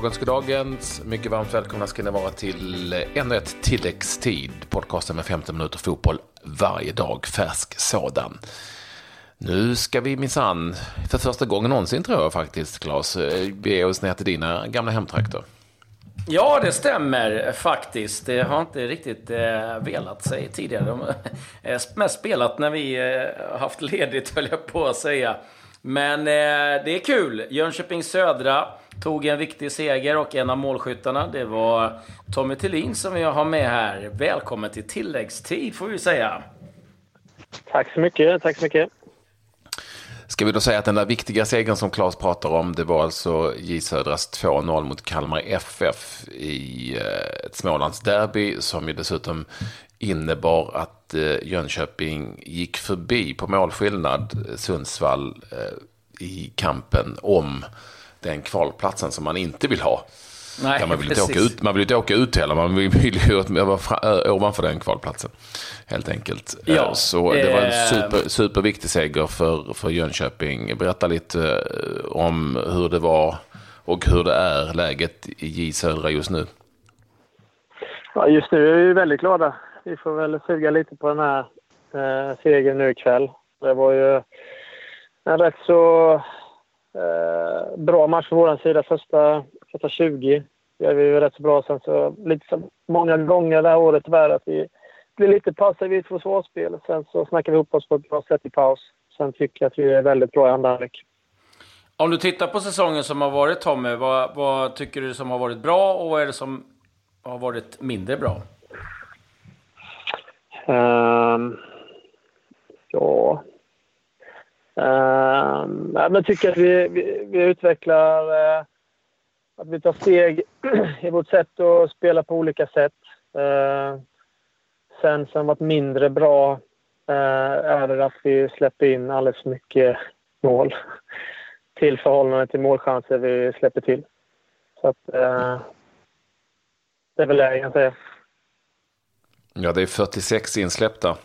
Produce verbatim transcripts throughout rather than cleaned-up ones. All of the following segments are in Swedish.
Goddagens, goddagens. Mycket varmt välkomna ska ni vara till ännu ett tilläggstid. Podcasten med femton minuter fotboll varje dag, färsk sådan. Nu ska vi minsann, för första gången någonsin tror jag faktiskt, Claes, bege oss ner till dina gamla hemtrakter. Ja, det stämmer faktiskt. Det har inte riktigt eh, velat sig tidigare. De eh, mest spelat när vi eh, haft ledigt, höll jag på att säga. Men eh, det är kul. Jönköpings Södra tog en viktig seger och en av målskyttarna, det var Tommy Tillin som jag har med här. Välkommen till tilläggstid får vi säga. Tack så mycket, tack så mycket. Ska vi då säga att den där viktiga segern som Claes pratar om, det var alltså J Södras två noll mot Kalmar F F i ett Smålandsderby som ju dessutom innebar att Jönköping gick förbi på målskillnad Sundsvall i kampen om den kvalplatsen som man inte vill ha. Nej, man vill inte åka ut, man vill inte åka ut heller, man vill ju vara ovanför den kvalplatsen helt enkelt. Ja, så det var en super, superviktig seger för, för Jönköping. Berätta lite om hur det var och hur det är läget i J Södra just nu. Ja, just nu är vi väldigt glada. Vi får väl suga lite på den här eh, segern nu ikväll. Det var ju en rätt så eh, bra match på vår sida första Första tjugo gör vi ju rätt så bra. Sen så lite så många gånger det här året tyvärr att vi blir lite passiva i ett försvarsspel. Sen så snackar vi ihop oss på ett bra sätt i paus. Sen tycker jag att vi är väldigt bra i andra halvlek. Om du tittar på säsongen som har varit, Tommy, vad, vad tycker du som har varit bra och vad är det som har varit mindre bra? Um, ja... Um, jag tycker att vi, vi, vi utvecklar... Uh, Att vi tar steg i vårt sätt och spelar på olika sätt. Eh, sen som varit mindre bra eh, är det att vi släpper in alldeles mycket mål till förhållande till målchanser vi släpper till. Så att, eh, det är väl det jag kan säga. Ja, det är fyrtiosex insläppta.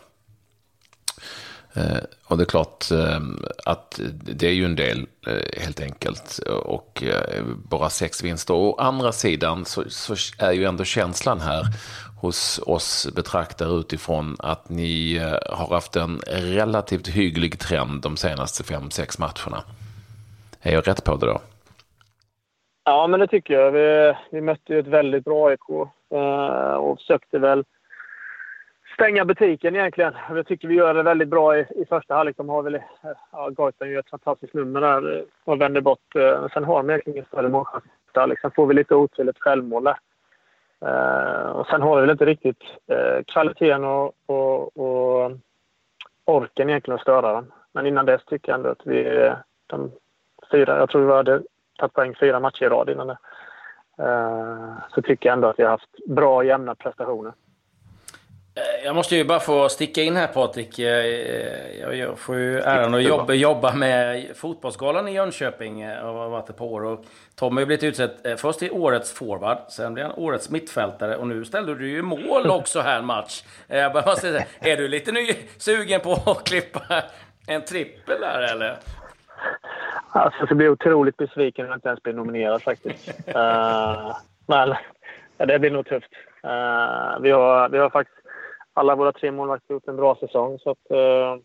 Eh, och det är klart eh, att det är ju en del eh, helt enkelt och eh, bara sex vinster. Å andra sidan så, så är ju ändå känslan här hos oss betraktare utifrån att ni eh, har haft en relativt hygglig trend de senaste fem sex matcherna. Är jag rätt på det då? Ja, men det tycker jag. Vi, vi mötte ju ett väldigt bra A I K eh, och försökte väl stänga butiken egentligen. Jag tycker vi gör det väldigt bra i, i första halvlek. De har väl, ja, Gautam gör ett fantastiskt nummer där och vänder bort. Sen har de egentligen en större målchans. Sen får vi lite otroligt självmål där. Eh, och sen har vi väl inte riktigt eh, kvaliteten och, och, och orken egentligen att störa dem. Men innan dess tycker jag ändå att vi de fyra, jag tror vi hade tagit poäng fyra matcher i rad innan det. Eh, så tycker jag ändå att vi har haft bra jämna prestationer. Jag måste ju bara få sticka in här, Patrik. Jag får ju äran att jobba, jobba med fotbollsgalan i Jönköping och har varit ett par år. Och Tommy har blivit utsett först till årets forward, sen blev han årets mittfältare och nu ställde du ju mål också här match. Jag bara måste säga, är du lite ny, sugen på att klippa en trippel där eller? Alltså det blir otroligt besviken när jag inte ens blir nominerad faktiskt. uh, men det blir nog tufft. Uh, vi, har, vi har faktiskt alla våra tre målvakter har gjort en bra säsong. Så att, eh,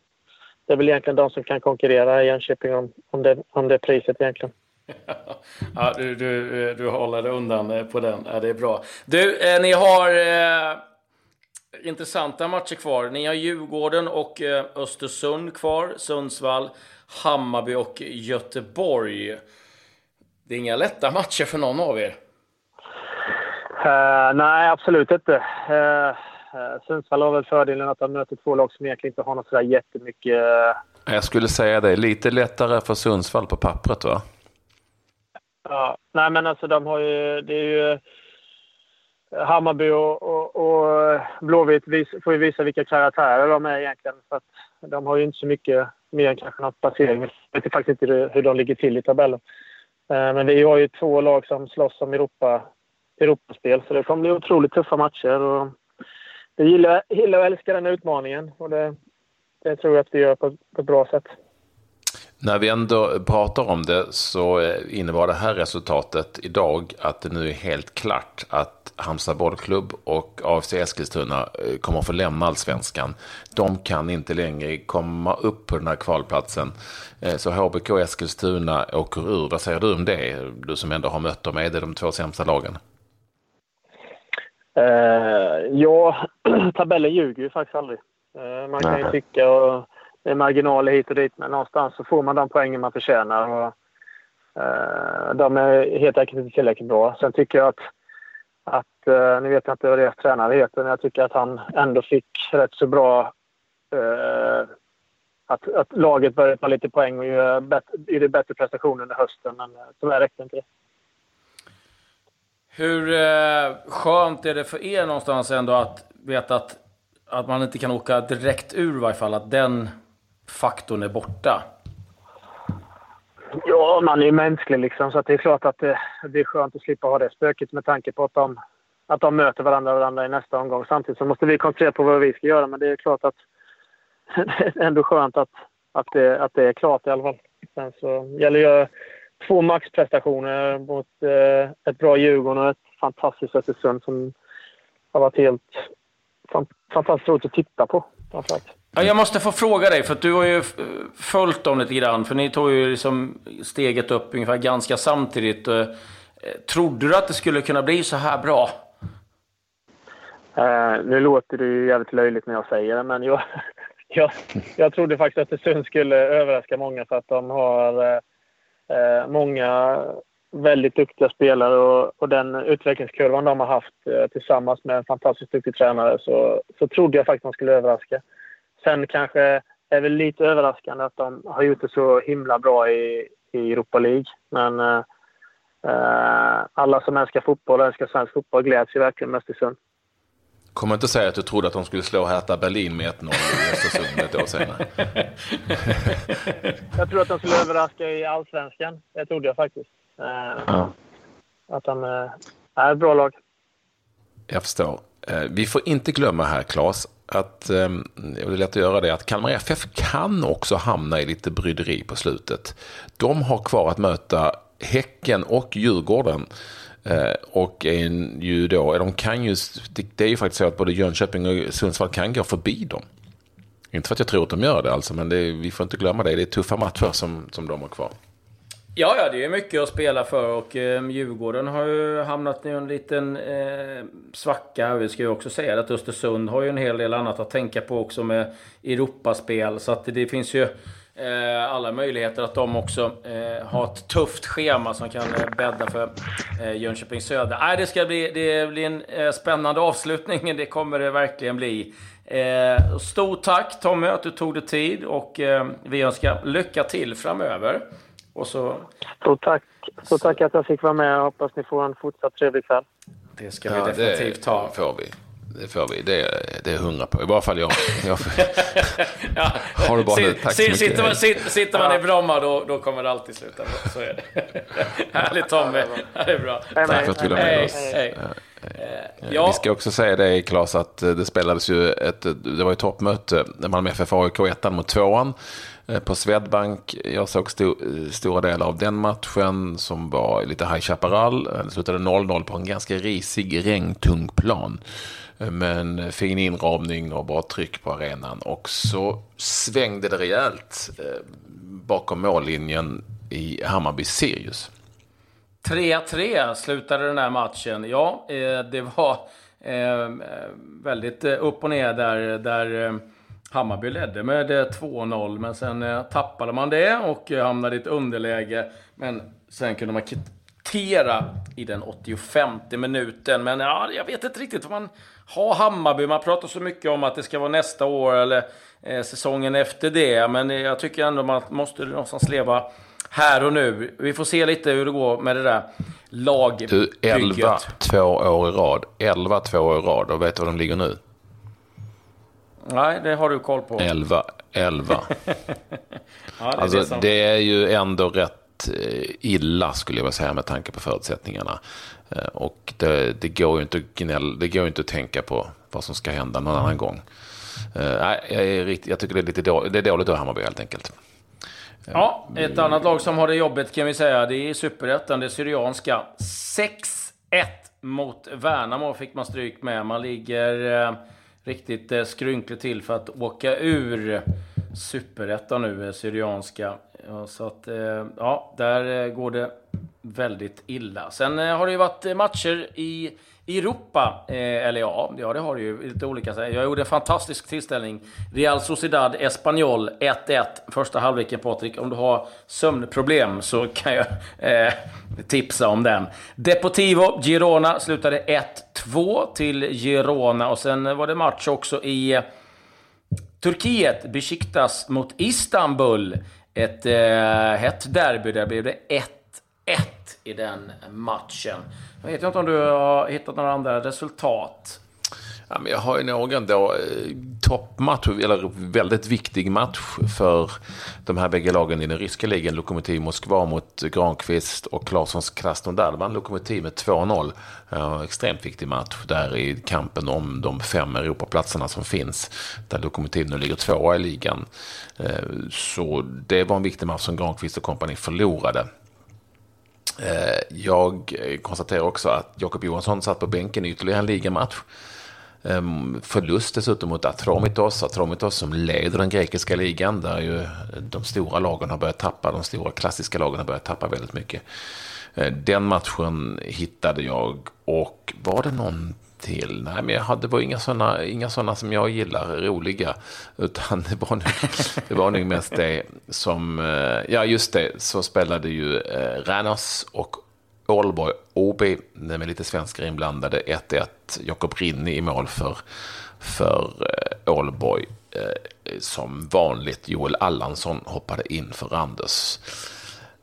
det är väl egentligen de som kan konkurrera i Jönköping om, om, det, om det priset egentligen. Ja, du, du, du håller dig undan på den. Ja, det är bra. Du, eh, ni har eh, intressanta matcher kvar. Ni har Djurgården och eh, Östersund kvar. Sundsvall, Hammarby och Göteborg. Det är inga lätta matcher för någon av er. Eh, nej, absolut inte. Eh, Sundsvall har väl fördelen att de möter två lag som egentligen inte har något sådär jättemycket. Jag skulle säga det, lite lättare för Sundsvall på pappret va? Ja, nej men alltså de har ju, det är ju Hammarby och, och, och Blåvitt vis, får ju visa vilka karaktärer de är egentligen, för att de har ju inte så mycket mer än kanske något placering. Jag vet faktiskt inte hur de ligger till i tabellen. Men det är ju två lag som slåss om Europa, Europaspel, så det kommer bli otroligt tuffa matcher och jag gillar, gillar och älskar den här utmaningen och det, det tror jag att vi gör på, på ett bra sätt. När vi ändå pratar om det så innebar det här resultatet idag att det nu är helt klart att Halmstad bollklubb och A F C Eskilstuna kommer att få lämna allsvenskan. De kan inte längre komma upp på den här kvalplatsen. Så H B K och Eskilstuna åker ur. Vad säger du om det? Du som ändå har mött dem, är det de två sämsta lagen? Uh, ja, tabellen ljuger ju faktiskt aldrig. Uh, man kan Nej. ju tycka... Och... Det är marginaler hit och dit, men någonstans så får man de poängen man förtjänar. Och, eh, de är helt enkelt inte tillräckligt bra. Sen tycker jag att, att eh, nu vet jag inte vad deras tränare heter, men jag tycker att han ändå fick rätt så bra eh, att, att laget började ta lite poäng och gör bättre, bättre prestationer under hösten, men tyvärr räckte inte det. Hur eh, skönt är det för er någonstans ändå att veta att, att man inte kan åka direkt ur i varje fall, att den faktorn är borta? Ja, man är ju mänsklig liksom, så att det är klart att det, det är skönt att slippa ha det spöket med tanke på att de, att de möter varandra varandra i nästa omgång. Samtidigt så måste vi koncentrera på vad vi ska göra, men det är klart att det är ändå skönt att, att, det, att det är klart i alla fall. Sen så gäller ju två maxprestationer mot eh, ett bra Djurgården och ett fantastiskt Östersund som har varit helt fantastiskt roligt att titta på. Ja, jag måste få fråga dig, för att du har ju följt dem lite grann, för ni tog ju liksom steget upp ungefär ganska samtidigt. Trodde du att det skulle kunna bli så här bra? Eh, nu låter det ju jävligt löjligt när jag säger det, men jag, jag, jag trodde faktiskt att Sund skulle överraska många, för att de har eh, många väldigt duktiga spelare och, och den utvecklingskurvan de har haft eh, tillsammans med en fantastiskt duktig tränare, så, så trodde jag faktiskt att de skulle överraska. Sen kanske är det lite överraskande att de har gjort det så himla bra i, i Europa League, men eh, eh, alla som älskar fotboll och älskar svensk fotboll gläds ju verkligen mest i Sund. Kommer inte säga att du trodde att de skulle slå Hertha Berlin med ett noll i Östersund ett år senare. Jag tror att de skulle överraska i allsvenskan, det trodde jag faktiskt. Ja. Att han är ett bra lag. Jag förstår. Vi får inte glömma här, Claes, att det är lätt att göra det, att Kalmar F F kan också hamna i lite bryderi på slutet. De har kvar att möta Häcken och Djurgården, och är ju då, de kan ju, det är ju faktiskt så att både Jönköping och Sundsvall kan gå förbi dem. Inte för att jag tror att de gör det alltså, men det, vi får inte glömma det. Det är tuffa matcher som, som de har kvar. Ja, ja, det är mycket att spela för, och eh, Djurgården har ju hamnat i en liten eh, svacka. Vi ska ju också säga att Östersund har ju en hel del annat att tänka på också med Europaspel. Så att det finns ju eh, alla möjligheter att de också eh, har ett tufft schema som kan eh, bädda för eh, Jönköpings Södra. Äh, det ska bli, det blir en eh, spännande avslutning, det kommer det verkligen bli. Eh, stort tack Tommy att du tog dig tid, och eh, vi önskar lycka till framöver. Och så, så tack. Så tack att jag fick vara med, och hoppas ni får en fortsatt trevlig kväll. Det ska vi ja, definitivt det, ta. Det får vi. Det får vi. Det är, det är hundra på. I varje fall jag. jag ja. Har du bara S- tack S- S- sitter, man, sitter, sitter man i Bromma då, då kommer det alltid sluta. Så är det. Härligt Tommy. Det är bra. Tack för att du ville med oss. Hej. Ja. Vi ska också säga det, Claes, att det spelades ju ett, det var ju toppmöte Malmö F F A I K ettan mot tvåan på Swedbank. Jag såg st- stora delar av den matchen som var lite High Chaparral. Det slutade noll noll på en ganska risig, regntung plan, men fin inramning och bra tryck på arenan. Och så svängde det rejält bakom mållinjen i Hammarby Sirius. tre tre slutade den här matchen. Ja, det var väldigt upp och ner där, där Hammarby ledde med två noll, men sen tappade man det och hamnade i ett underläge, men sen kunde man kvittera i den åttiofemte minuten. Men ja, jag vet inte riktigt vad man har Hammarby. Man pratar så mycket om att det ska vara nästa år eller säsongen efter det, men jag tycker ändå man måste någonstans leva här och nu. Vi får se lite hur det går med det där lagbygget. Du, elva två år i rad elva två år i rad, och vet du var de ligger nu? Nej, det har du koll på. elva elva Ja, det, alltså, är det, det är ju ändå rätt illa skulle jag säga med tanke på förutsättningarna, och det, det går ju inte att gnäll, det går ju inte att tänka på vad som ska hända någon annan gång. Nej, jag, är, jag tycker det är lite dåligt, det är dåligt av Hammarby helt enkelt. Ja, ett mm. annat lag som har det jobbet kan vi säga, det är Superettan, det är Syrianska. sex ett mot Värnamo fick man stryk med. Man ligger eh, riktigt eh, skrynkligt till för att åka ur Superettan nu, Syrianska. Ja, så att, eh, ja, där eh, går det väldigt illa. Sen eh, har det ju varit matcher i Europa, eh, eller ja, ja, det har det ju lite olika. Jag gjorde en fantastisk tillställning. Real Sociedad, Español, ett ett. Första halvleken, Patrik. Om du har sömnproblem så kan jag eh, tipsa om den. Deportivo Girona slutade ett två till Girona. Och sen var det match också i Turkiet. Besiktas mot Istanbul. Ett eh, hett derby. Där blev det ett ett i den matchen. Jag vet inte om du har hittat några andra resultat. Ja, men jag har ju någon då toppmatch, eller väldigt viktig match för de här bägge lagen i den ryska ligan. Lokomotiv Moskva mot Granqvist och Klassons Krasnodar. Vann Lokomotiv med två noll. Uh, extremt viktig match där i kampen om de fem Europaplatserna som finns. Där Lokomotiv nu ligger tvåa i ligan. Uh, så det var en viktig match som Granqvist och kompani förlorade. Jag konstaterar också att Jakob Johansson satt på bänken i ytterligare en ligamatch. Förlust dessutom mot Atromitos. Atromitos som leder den grekiska ligan, där ju de stora lagen har börjat tappa, de stora klassiska lagen har börjat tappa väldigt mycket. Den matchen hittade jag, och var det någon till? Nej, men jag hade var inga sådana inga sådana som jag gillar, roliga, utan det var nu, det var nog mest det som, ja just det, så spelade ju eh, Ranas och Allboy O B med lite svenskar inblandade ett ett. Jakob Rinni i mål för, för eh, Allboy, eh, som vanligt. Joel Allansson hoppade in för Anders.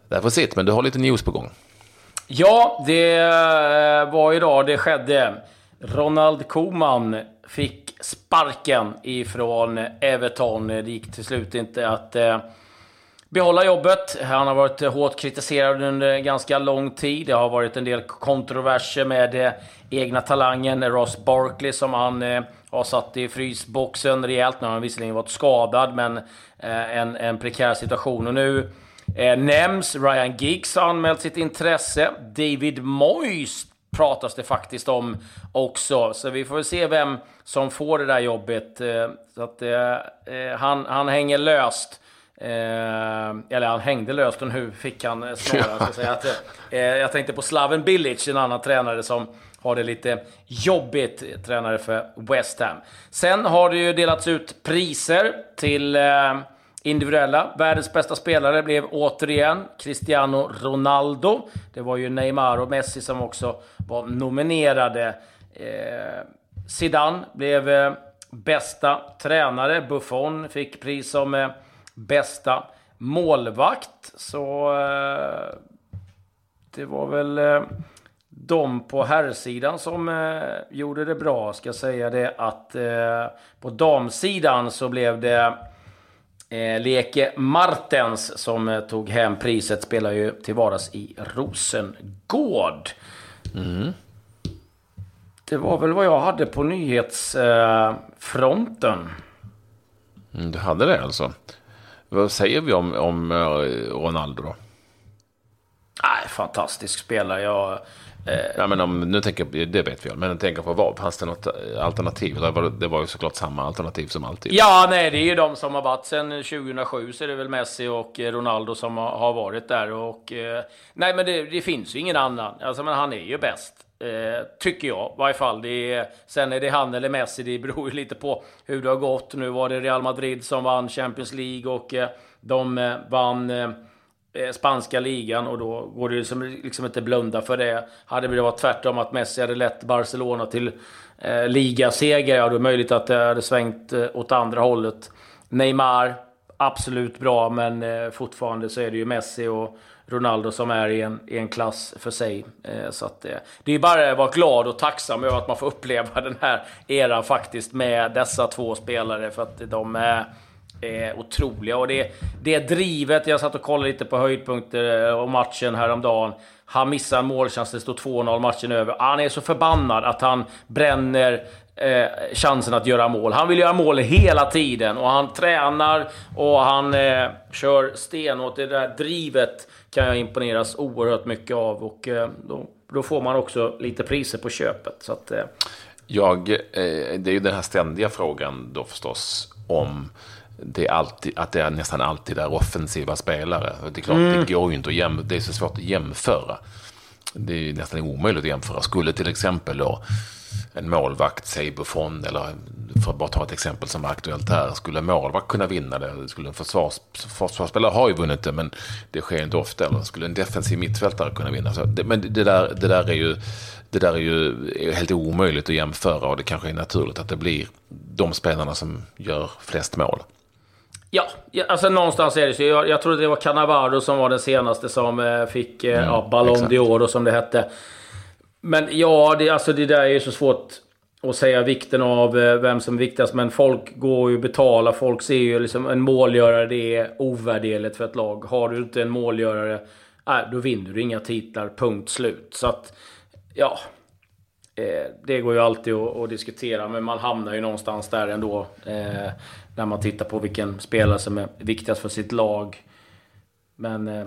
Därför sitt, men du har lite news på gång. Ja, det var idag det skedde. Ronald Koeman fick sparken ifrån Everton. Det gick till slut inte att eh, behålla jobbet. Han har varit hårt kritiserad under ganska lång tid. Det har varit en del kontroverser med eh, egna talangen Ross Barkley, som han eh, har satt i frysboxen rejält. Nu har han visserligen varit skadad, men eh, en, en prekär situation. Och nu eh, nämns Ryan Giggs har anmält sitt intresse. David Moyes pratas det faktiskt om också. Så vi får se vem som får det där jobbet. Så att, eh, han, han hänger löst. Eh, eller han hängde löst, och nu fick han snarare. Så att, eh, jag tänkte på Slaven Bilic, en annan tränare som har det lite jobbigt. Tränare för West Ham. Sen har det ju delats ut priser till eh, individuella. Världens bästa spelare blev återigen Cristiano Ronaldo. Det var ju Neymar och Messi som också var nominerade. Eh, Zidane blev eh, bästa tränare. Buffon fick pris som eh, bästa målvakt. Så eh, det var väl eh, de på herrsidan som eh, gjorde det bra. Ska säga det att eh, på damsidan så blev det Eh, Leke Martens som eh, tog hem priset. Spelar ju till vardags i Rosengård. Mm. Det var väl vad jag hade på nyhetsfronten. eh, mm, Du hade det alltså. Vad säger vi om, om eh, Ronaldo då? Nej, fantastisk spelare. Jag Ja, men om, nu tänker jag, det vet vi väl, men jag tänker på vad, fanns det något alternativ? Det var, det var ju såklart samma alternativ som alltid. Ja, nej, det är ju de som har varit sedan tjugohundrasju, så är det väl Messi och Ronaldo som har varit där. Och nej, men det, det finns ju ingen annan. Alltså, men han är ju bäst, eh, tycker jag, i varje fall. Det är, sen är det han eller Messi, det beror ju lite på hur det har gått. Nu var det Real Madrid som vann Champions League, och eh, de eh, vann... Eh, spanska ligan, och då går det liksom, liksom inte blunda för det. Hade det varit tvärtom, att Messi hade lett Barcelona till eh, ligaseger, ja, då är det möjligt att det hade svängt eh, åt andra hållet. Neymar, absolut bra, men eh, fortfarande så är det ju Messi och Ronaldo som är i en, i en klass för sig. Eh, så att, eh, det är bara att vara glad och tacksam över att man får uppleva den här eran faktiskt med dessa två spelare, för att de är eh, Eh, otroliga, och det, det drivet. Jag satt och kollade lite på höjdpunkter och matchen häromdagen. Han missar en målchans, det står två noll matchen över. Han är så förbannad att han bränner Eh, chansen att göra mål. Han vill göra mål hela tiden, och han tränar och han eh, kör stenåt. Det där drivet kan jag imponeras oerhört mycket av, och eh, då, då får man också lite priser på köpet. Så att, eh. jag, eh, det är ju den här ständiga frågan då förstås om det är alltid, att det är nästan alltid där offensiva spelare. Det är klart, mm. det går ju inte att jäm, det är så svårt att jämföra. Det är ju nästan omöjligt att jämföra. Skulle till exempel då en målvakt, säg Buffon, eller för att bara ta ett exempel som är aktuellt här, skulle en målvakt kunna vinna det? Skulle en försvars, försvarsspelare har ju vunnit det, men det sker inte ofta. Eller skulle en defensiv mittfältare kunna vinna? Så det, men det där, det där är ju, det där är ju helt omöjligt att jämföra, och det kanske är naturligt att det blir de spelarna som gör flest mål. Ja, alltså någonstans är det så. Jag, jag tror det var Cannavaro som var den senaste som eh, fick eh, ja, ja, Ballon d'Or och som det hette. Men ja, det, alltså det där är ju så svårt att säga vikten av eh, vem som är viktigast. Men folk går ju betala. Folk ser ju liksom en målgörare, det är ovärderligt för ett lag. Har du inte en målgörare, nej, då vinner du inga titlar, punkt slut. Så att, ja, eh, det går ju alltid att, att diskutera. Men man hamnar ju någonstans där ändå. Eh, när man tittar på vilken spelare som är viktigast för sitt lag. Men, äh,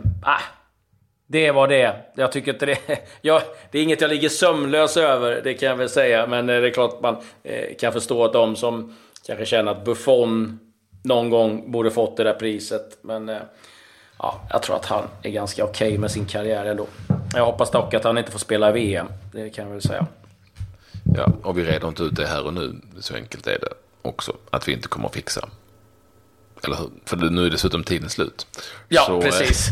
det var det. Jag tycker inte det. Jag, det är inget jag ligger sömnlös över, det kan jag väl säga. Men det är klart man eh, kan förstå att de som kanske känner att Buffon någon gång borde fått det där priset. Men, eh, ja, jag tror att han är ganska okej med sin karriär ändå. Jag hoppas dock att han inte får spela V M, det kan jag väl säga. Ja, och vi reder inte ut det här och nu, så enkelt är det. Också att vi inte kommer att fixa. Eller hur? För nu är dessutom tiden slut. Ja, så, precis.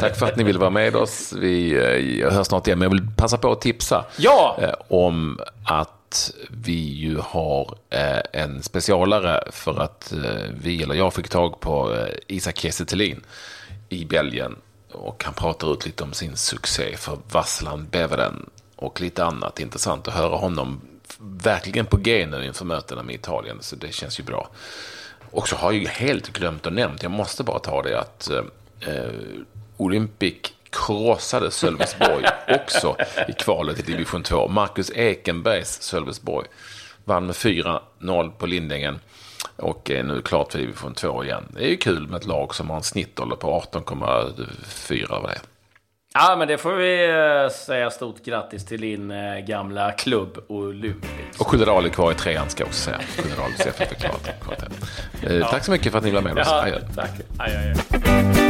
Tack för att ni vill vara med oss. Vi hörs snart igen, men jag vill passa på att tipsa ja! eh, om att vi ju har eh, en specialare för att eh, vi eller jag fick tag på eh, Isak Kiese Thelin i Belgien, och han pratar ut lite om sin succé för Vassland Beveren och lite annat. Intressant att höra honom verkligen på genen inför mötena med Italien, så det känns ju bra. Och så har jag ju helt glömt att nämna, jag måste bara ta det, att eh, Olympic krossade Sölvesborg också i kvalet i division två. Marcus Ekenbergs Sölvesborg vann med fyra noll på Lindängen och är nu klart för division två igen. Det är ju kul med ett lag som har en snittålder på arton komma fyra av det. Ja, men det får vi säga stort grattis till din gamla klubb Olympics. Och Generali kvar i trean, ska jag också säga. Generali, så jag får förklara. Tack så mycket för att ni var med oss. Ja, tack. Aj, aj.